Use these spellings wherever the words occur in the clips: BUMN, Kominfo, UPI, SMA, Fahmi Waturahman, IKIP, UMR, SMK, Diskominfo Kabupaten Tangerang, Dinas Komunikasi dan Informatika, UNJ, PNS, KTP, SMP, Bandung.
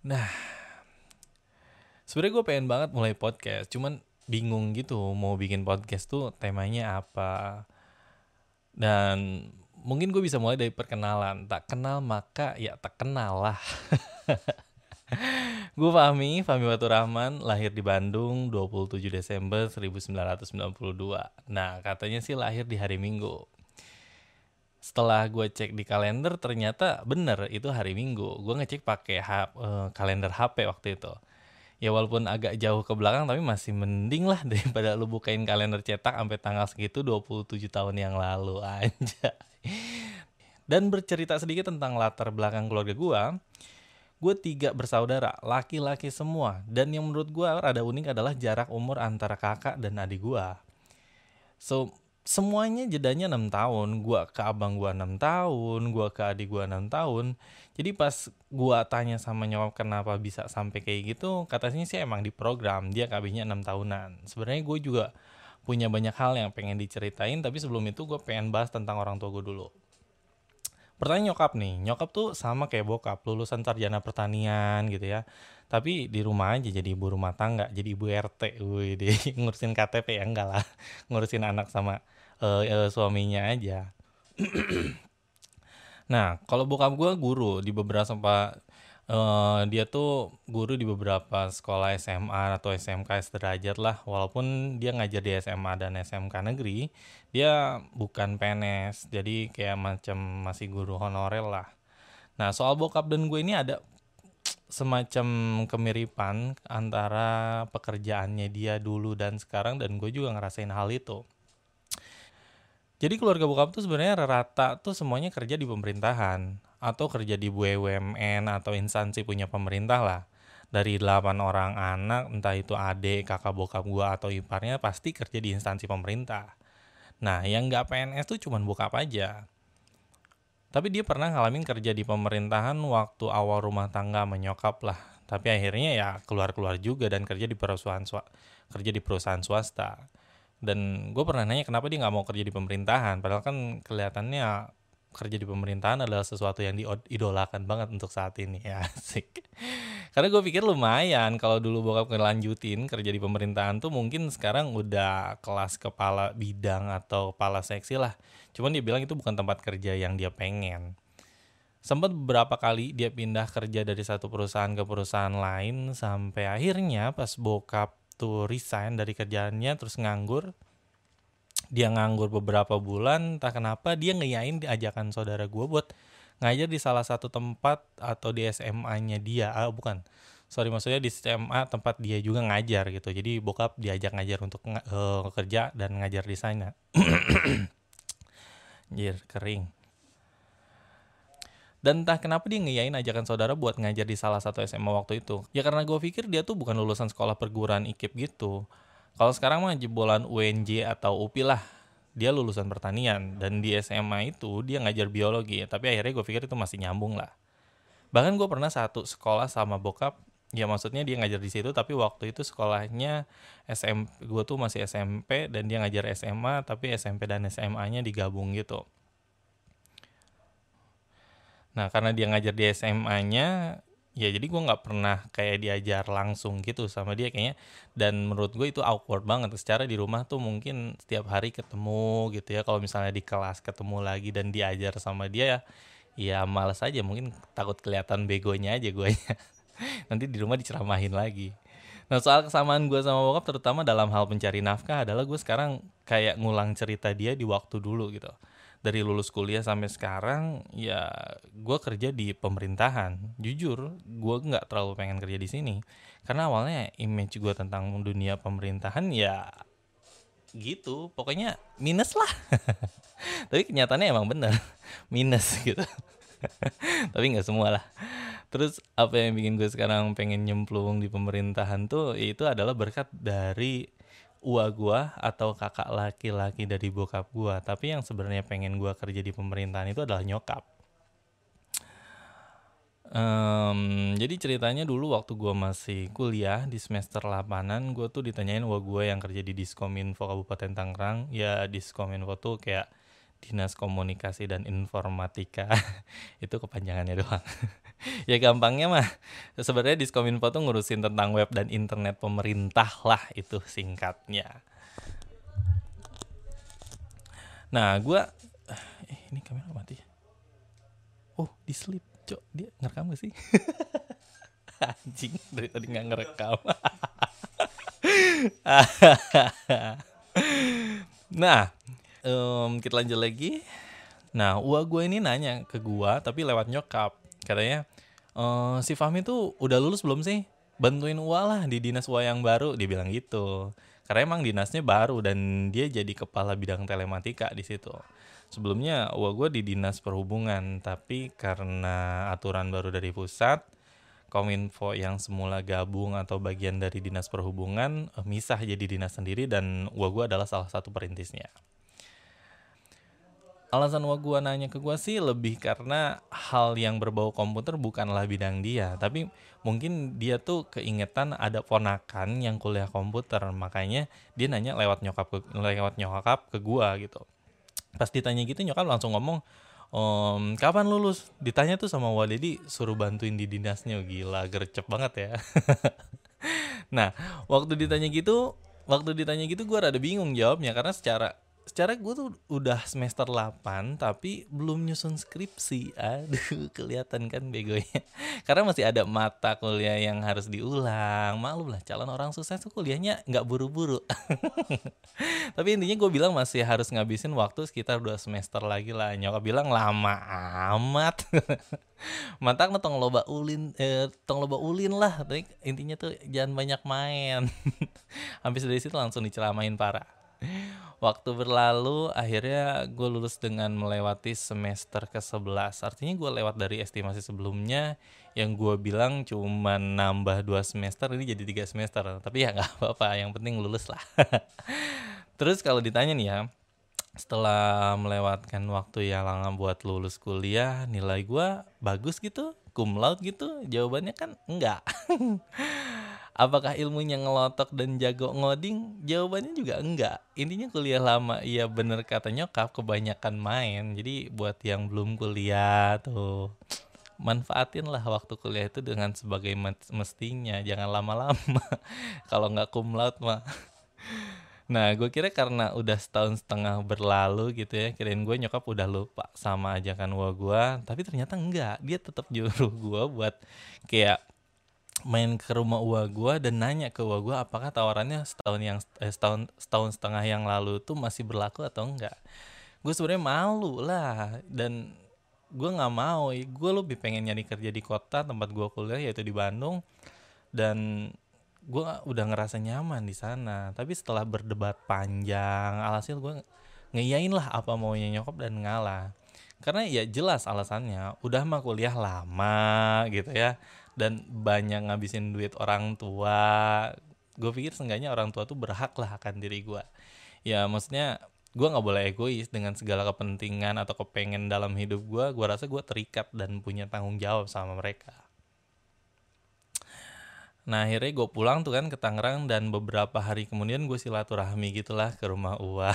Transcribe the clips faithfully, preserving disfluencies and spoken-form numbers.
Nah, sebenarnya gue pengen banget mulai podcast, cuman bingung gitu mau bikin podcast tuh temanya apa. Dan mungkin gue bisa mulai dari perkenalan. Tak kenal maka ya tak kenal lah. Gue Fahmi, Fahmi Waturahman, lahir di Bandung dua puluh tujuh Desember sembilan belas sembilan puluh dua. Nah, katanya sih lahir di hari Minggu. Setelah gue cek di kalender, ternyata bener itu hari Minggu. Gue ngecek pakai ha- uh, kalender H P waktu itu. Ya walaupun agak jauh ke belakang, tapi masih mending lah daripada lu bukain kalender cetak sampai tanggal segitu dua puluh tujuh tahun yang lalu aja. Dan bercerita sedikit tentang latar belakang keluarga gue. Gue tiga bersaudara, laki-laki semua. Dan yang menurut gue rada unik adalah jarak umur antara kakak dan adik gue. So, semuanya jedanya enam tahun, gue ke abang gue enam tahun, gue ke adik gue enam tahun. Jadi pas gue tanya sama nyokap kenapa bisa sampai kayak gitu, katanya sih emang diprogram, dia K B-nya enam tahunan. Sebenarnya gue juga punya banyak hal yang pengen diceritain, tapi sebelum itu gue pengen bahas tentang orang tua gue dulu. Pertanyaan nyokap nih, nyokap tuh sama kayak bokap, lulusan sarjana pertanian gitu ya. Tapi di rumah aja jadi ibu rumah tangga, jadi ibu R T. Wih, deh, ngurusin K T P ya, enggak lah. Ngurusin anak sama uh, uh, suaminya aja. Nah, kalau bokap gue guru di beberapa, uh, dia tuh guru di beberapa sekolah S M A atau S M K sederajat lah. Walaupun dia ngajar di S M A dan S M K negeri, dia bukan P N S, jadi kayak macam masih guru honorer lah. Nah, soal bokap dan gue ini ada semacam kemiripan antara pekerjaannya dia dulu dan sekarang, dan gue juga ngerasain hal itu. Jadi keluarga bokap tuh sebenarnya rata tuh semuanya kerja di pemerintahan atau kerja di B U M N atau instansi punya pemerintah lah. Dari delapan orang anak, entah itu adik, kakak bokap gue atau iparnya, pasti kerja di instansi pemerintah. Nah, yang nggak P N S tuh cuman bokap aja. Tapi dia pernah ngalamin kerja di pemerintahan waktu awal rumah tangga menyokap lah. Tapi akhirnya ya keluar-keluar juga dan kerja di perusahaan kerja di perusahaan swasta. Dan gue pernah nanya kenapa dia nggak mau kerja di pemerintahan. Padahal kan kelihatannya kerja di pemerintahan adalah sesuatu yang diidolakan banget untuk saat ini ya. Asik. Karena gue pikir lumayan kalau dulu bokap ngelanjutin kerja di pemerintahan tuh mungkin sekarang udah kelas kepala bidang atau kepala seksi lah. Cuman dia bilang itu bukan tempat kerja yang dia pengen. Sempat beberapa kali dia pindah kerja dari satu perusahaan ke perusahaan lain sampai akhirnya pas bokap tuh resign dari kerjaannya terus nganggur. Dia nganggur beberapa bulan, entah kenapa dia ngeyain diajakan saudara gue buat ngajar di salah satu tempat atau di S M A-nya dia, ah bukan, sorry maksudnya di S M A tempat dia juga ngajar gitu. Jadi bokap diajak ngajar untuk uh, kerja dan ngajar di sana. Anjir, kering. Dan entah kenapa dia ngeyain ajakan saudara buat ngajar di salah satu S M A waktu itu. Ya karena gue pikir dia tuh bukan lulusan sekolah perguruan I K I P gitu. Kalau sekarang mah jebolan U N J atau U P I lah. Dia lulusan pertanian, dan di S M A itu dia ngajar biologi, tapi akhirnya gue pikir itu masih nyambung lah. Bahkan gue pernah satu sekolah sama bokap, ya maksudnya dia ngajar di situ, tapi waktu itu sekolahnya S M P, gue tuh masih S M P, dan dia ngajar S M A, tapi S M P dan S M A-nya digabung gitu. Nah, karena dia ngajar di S M A-nya, ya jadi gue nggak pernah kayak diajar langsung gitu sama dia kayaknya, dan menurut gue itu awkward banget. Secara di rumah tuh mungkin setiap hari ketemu gitu ya, kalau misalnya di kelas ketemu lagi dan diajar sama dia ya, ya malas aja, mungkin takut kelihatan begonya aja gue nanti di rumah diceramahin lagi. Nah, soal kesamaan gue sama bokap terutama dalam hal mencari nafkah adalah gue sekarang kayak ngulang cerita dia di waktu dulu gitu. Dari lulus kuliah sampai sekarang, ya gue kerja di pemerintahan. Jujur, gue nggak terlalu pengen kerja di sini. Karena awalnya image gue tentang dunia pemerintahan ya gitu. Pokoknya minus lah. Tapi kenyataannya emang bener. Minus gitu. Tapi nggak semua lah. Terus apa yang bikin gue sekarang pengen nyemplung di pemerintahan tuh, itu adalah berkat dari uwa gue atau kakak laki-laki dari bokap gue. Tapi yang sebenarnya pengen gue kerja di pemerintahan itu adalah nyokap. um, Jadi ceritanya dulu waktu gue masih kuliah di semester delapanan, gue tuh ditanyain uwa gue yang kerja di Diskominfo Kabupaten Tangerang. Ya Diskominfo tuh kayak Dinas Komunikasi dan Informatika. Itu kepanjangannya doang. Ya gampangnya mah sebenarnya Diskominfo tuh ngurusin tentang web dan internet pemerintah lah, itu singkatnya. Nah gue eh, ini kamera mati. Oh di sleep cok, dia ngerekam gak sih? Anjing, dari tadi gak ngerekam. Nah um, kita lanjut lagi. Nah uwa gue ini nanya ke gue tapi lewat nyokap. Katanya e, si Fahmi tuh udah lulus belum sih? Bantuin uwa lah di dinas uwa yang baru. Dia bilang gitu. Karena emang dinasnya baru dan dia jadi kepala bidang telematika di situ. Sebelumnya uwa gue di dinas perhubungan, tapi karena aturan baru dari pusat, Kominfo yang semula gabung atau bagian dari dinas perhubungan misah jadi dinas sendiri, dan uwa gue adalah salah satu perintisnya. Alasan uwa gue nanya ke gue sih lebih karena hal yang berbau komputer bukanlah bidang dia, tapi mungkin dia tuh keingetan ada ponakan yang kuliah komputer, makanya dia nanya lewat nyokap ke, lewat nyokap ke gue gitu. Pas ditanya gitu nyokap langsung ngomong, Um, kapan lulus? Ditanya tuh sama Wak Dedi, suruh bantuin di dinasnya. Gila, gercep banget ya. Nah, waktu ditanya gitu, waktu ditanya gitu gue rada bingung jawabnya, karena secara secara gue tuh udah semester delapan tapi belum nyusun skripsi. Aduh, kelihatan kan begonya. Karena masih ada mata kuliah yang harus diulang. Maklum lah, calon orang sukses tuh kuliahnya nggak buru-buru. Tapi intinya gue bilang masih harus ngabisin waktu sekitar dua semester lagi lah. Nyokap bilang lama amat. Mantak tong loba ulin eh, tong loba ulin lah. Tapi intinya tuh jangan banyak main. Habis dari situ langsung dicelamain parah. Waktu berlalu, akhirnya gue lulus dengan melewati semester ke sebelas. Artinya gue lewat dari estimasi sebelumnya yang gue bilang cuma nambah dua semester, ini jadi tiga semester. Tapi ya gak apa-apa, yang penting lulus lah. Terus kalau ditanya nih ya, setelah melewatkan waktu yang lama buat lulus kuliah, nilai gue bagus gitu, cum laude gitu, jawabannya kan enggak. Apakah ilmunya ngelotok dan jago ngoding? Jawabannya juga enggak. Intinya kuliah lama. Iya bener kata nyokap, kebanyakan main. Jadi buat yang belum kuliah tuh, manfaatinlah waktu kuliah itu dengan sebagai mestinya. Jangan lama-lama. Kalau nggak cum laude mah. Nah gue kira karena udah setahun setengah berlalu gitu ya, kirain gue nyokap udah lupa sama ajakan gua gue. Tapi ternyata enggak. Dia tetap nyuruh gue buat kayak main ke rumah uwa gue dan nanya ke uwa gue apakah tawarannya setahun yang eh, setahun setahun setengah yang lalu tuh masih berlaku atau enggak. Gue sebenarnya malu lah, dan gue nggak mau. Gue lebih pengen nyari kerja di kota tempat gue kuliah, yaitu di Bandung, dan gue udah ngerasa nyaman di sana. Tapi setelah berdebat panjang, alhasil gue ngeyain lah apa maunya nyokap dan ngalah. Karena ya jelas alasannya, udah mah kuliah lama gitu ya, dan banyak ngabisin duit orang tua. Gue pikir seenggaknya orang tua tuh berhak lah akan diri gue. Ya maksudnya gue gak boleh egois dengan segala kepentingan atau kepengen dalam hidup gue. Gue rasa gue terikat dan punya tanggung jawab sama mereka. Nah akhirnya gue pulang tuh kan ke Tangerang, dan beberapa hari kemudian gue silaturahmi gitulah ke rumah uwa.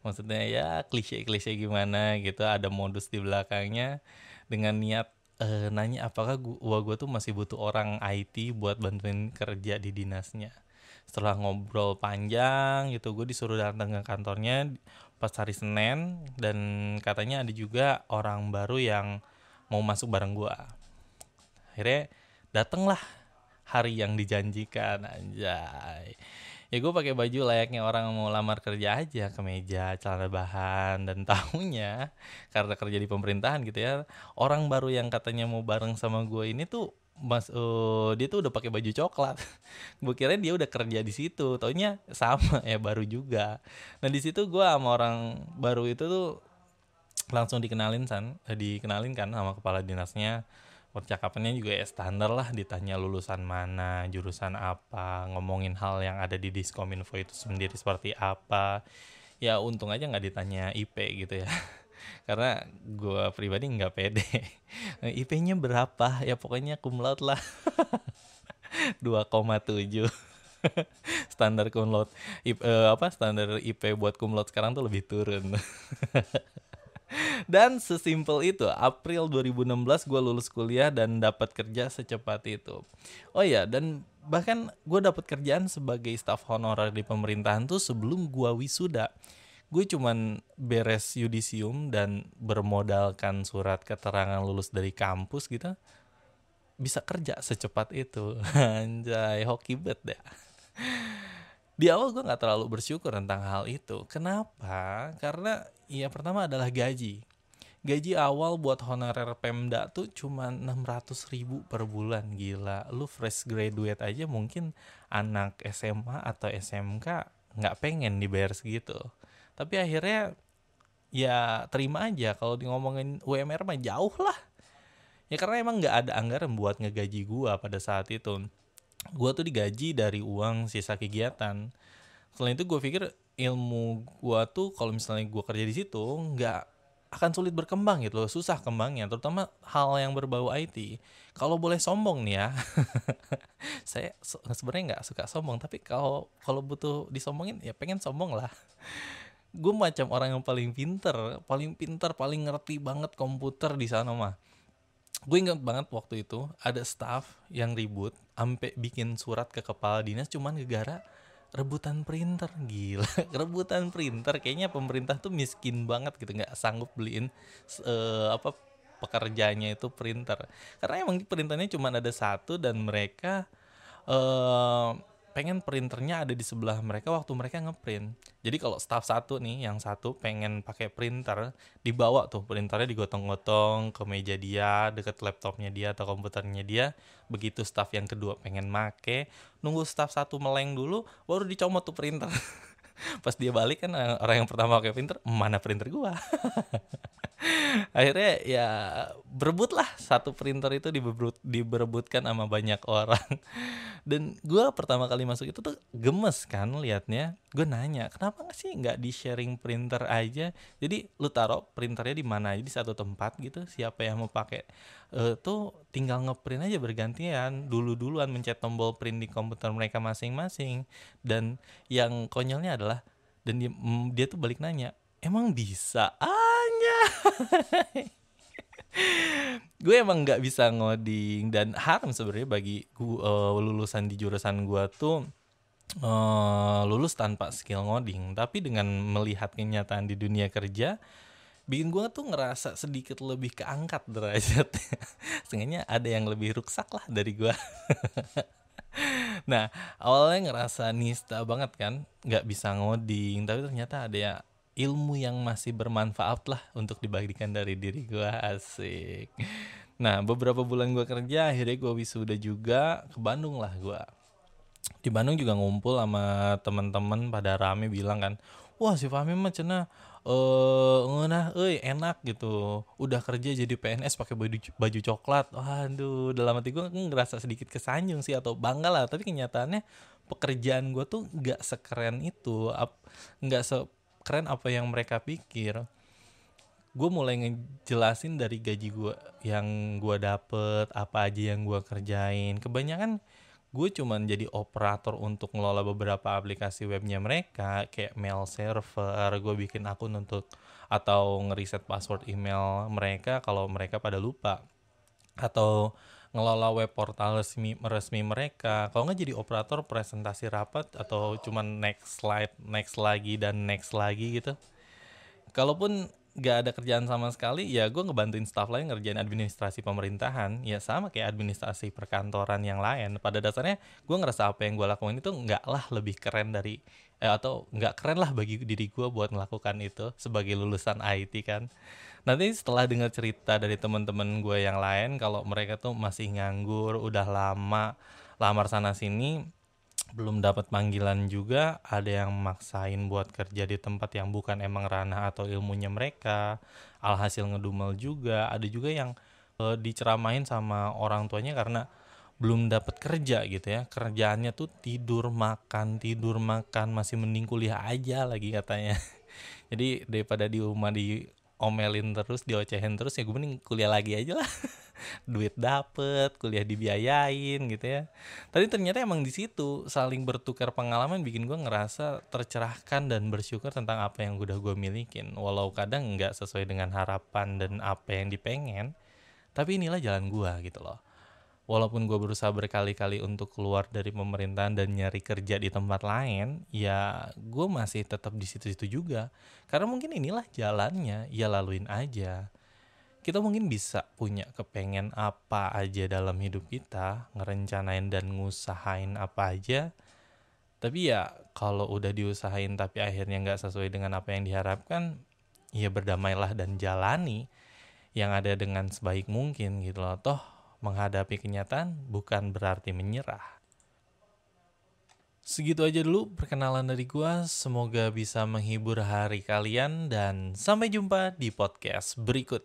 Maksudnya ya klise-klise gimana gitu, ada modus di belakangnya, dengan niat e, nanya apakah gua gua tuh masih butuh orang I T buat bantuin kerja di dinasnya. Setelah ngobrol panjang gitu, gue disuruh datang ke kantornya pas hari Senin, dan katanya ada juga orang baru yang mau masuk bareng gua. Akhirnya datanglah hari yang dijanjikan, anjay. Ya gue pakai baju layaknya orang mau lamar kerja aja, kemeja, celana bahan, dan tahunya karena kerja di pemerintahan gitu ya, orang baru yang katanya mau bareng sama gue ini tuh mas, uh, dia tuh udah pakai baju coklat. Gue kira dia udah kerja di situ, taunya sama ya, baru juga. Nah di situ gue sama orang baru itu tuh langsung dikenalin san, eh, dikenalin kan sama kepala dinasnya. Percakapannya juga ya standar lah, ditanya lulusan mana, jurusan apa, ngomongin hal yang ada di Diskominfo itu sendiri seperti apa. Ya untung aja nggak ditanya I P gitu ya, karena gue pribadi nggak pede. I P-nya berapa? Ya pokoknya cum laude lah. dua koma tujuh. Standar cum laude I P, eh, apa standar I P buat cum laude sekarang tuh lebih turun. Dan sesimpel itu, April dua ribu enam belas gue lulus kuliah dan dapat kerja secepat itu. Oh iya, dan bahkan gue dapat kerjaan sebagai staf honorer di pemerintahan tuh sebelum gue wisuda. Gue cuman beres yudisium dan bermodalkan surat keterangan lulus dari kampus gitu, bisa kerja secepat itu. Anjay, hoki bet deh. Di awal gue gak terlalu bersyukur tentang hal itu. Kenapa? Karena ya pertama adalah gaji. Gaji awal buat honorer Pemda tuh cuma enam ratus ribu per bulan. Gila, lu fresh graduate aja mungkin anak S M A atau S M K gak pengen dibayar segitu. Tapi akhirnya ya terima aja. Kalau di ngomongin U M R mah jauh lah. Ya karena emang gak ada anggaran buat ngegaji gue pada saat itu. Gue tuh digaji dari uang sisa kegiatan. Selain itu gue pikir ilmu gue tuh kalau misalnya gue kerja di situ nggak akan sulit berkembang gitu loh, susah kembangnya, terutama hal yang berbau I T. Kalau boleh sombong nih ya, saya sebenarnya nggak suka sombong, tapi kalau kalau butuh disombongin ya pengen sombong lah. Gue macam orang yang paling pinter, paling pinter, paling ngerti banget komputer di sana mah. Gue ingat banget waktu itu ada staff yang ribut ampe bikin surat ke kepala dinas cuman gara-gara rebutan printer. Gila, rebutan printer. Kayaknya pemerintah tuh miskin banget gitu, nggak sanggup beliin uh, apa pekerjaannya itu printer. Karena emang printernya cuma ada satu dan mereka uh, pengen printernya ada di sebelah mereka waktu mereka ngeprint. Jadi kalau staff satu nih, yang satu pengen pakai printer, dibawa tuh printernya digotong-gotong ke meja dia, deket laptopnya dia atau komputernya dia. Begitu staff yang kedua pengen make, nunggu staff satu meleng dulu, baru dicomot tuh printer. Pas dia balik kan orang yang pertama pakai printer, mana printer gua? Akhirnya ya berebut lah, satu printer itu diberebut, diberebutkan sama banyak orang. Dan gue pertama kali masuk itu tuh gemes kan liatnya. Gue nanya, kenapa gak sih gak di sharing printer aja? Jadi lu taruh printernya di mana aja, di satu tempat gitu. Siapa yang mau pakai e, tuh tinggal ngeprint aja bergantian, dulu-duluan mencet tombol print di komputer mereka masing-masing. Dan yang konyolnya adalah, dan dia, mm, dia tuh balik nanya, emang bisa? Anya. Gue emang gak bisa ngoding. Dan haram sebenarnya bagi gua, uh, lulusan di jurusan gue tuh uh, lulus tanpa skill ngoding. Tapi dengan melihat kenyataan di dunia kerja, bikin gue tuh ngerasa sedikit lebih keangkat derajatnya. Setengahnya ada yang lebih ruksak lah dari gue. Nah, awalnya ngerasa nista banget kan, gak bisa ngoding. Tapi ternyata ada ya ilmu yang masih bermanfaat lah untuk dibagikan dari diri gue. Asik. Nah, beberapa bulan gue kerja, akhirnya gue wisuda juga. Ke Bandung lah gue. Di Bandung juga ngumpul sama teman-teman pada rame bilang kan, wah si Fahmi mah cenah eh ngeunah euy enak gitu. Udah kerja jadi P N S pakai baju baju coklat. Waduh, dalam hati gue ngerasa sedikit kesanjung sih atau bangga lah, tapi kenyataannya pekerjaan gue tuh enggak sekeren itu, enggak se keren apa yang mereka pikir. Gue mulai ngejelasin dari gaji gue yang gue dapet, apa aja yang gue kerjain. Kebanyakan gue cuman jadi operator untuk ngelola beberapa aplikasi webnya mereka, kayak mail server, gue bikin akun untuk atau ngeriset password email mereka kalau mereka pada lupa, atau ngelola web portal resmi, resmi mereka. Kalau nggak jadi operator presentasi rapat atau cuman next slide, next lagi dan next lagi gitu. Kalaupun nggak ada kerjaan sama sekali, ya gue ngebantuin staff lain ngerjain administrasi pemerintahan. Ya sama kayak administrasi perkantoran yang lain. Pada dasarnya gue ngerasa apa yang gue lakuin itu nggak lah lebih keren dari eh, atau nggak keren lah bagi diri gue buat melakukan itu sebagai lulusan I T kan. Nanti setelah dengar cerita dari teman-teman gue yang lain, kalau mereka tuh masih nganggur, udah lama lamar sana-sini, belum dapat panggilan juga, ada yang maksain buat kerja di tempat yang bukan emang ranah atau ilmunya mereka, alhasil ngedumel juga, ada juga yang e, diceramain sama orang tuanya karena belum dapat kerja gitu ya, kerjaannya tuh tidur makan, tidur makan, masih mending kuliah aja lagi katanya. Jadi daripada di rumah di omelin terus, diocehin terus, ya gue mending kuliah lagi aja lah. duit dapet, kuliah dibiayain gitu ya. Tapi ternyata emang di situ saling bertukar pengalaman bikin gue ngerasa tercerahkan dan bersyukur tentang apa yang udah gue milikin. Walau kadang nggak sesuai dengan harapan dan apa yang dipengen, tapi inilah jalan gue gitu loh. Walaupun gue berusaha berkali-kali untuk keluar dari pemerintahan dan nyari kerja di tempat lain, ya gue masih tetap di situ-situ juga. Karena mungkin inilah jalannya, ya laluin aja. Kita mungkin bisa punya kepengen apa aja dalam hidup kita, ngerencanain dan ngusahain apa aja. Tapi ya kalau udah diusahain tapi akhirnya nggak sesuai dengan apa yang diharapkan, ya berdamailah dan jalani yang ada dengan sebaik mungkin gitu loh. Toh menghadapi kenyataan bukan berarti menyerah. Segitu aja dulu perkenalan dari gua. Semoga bisa menghibur hari kalian dan sampai jumpa di podcast berikut.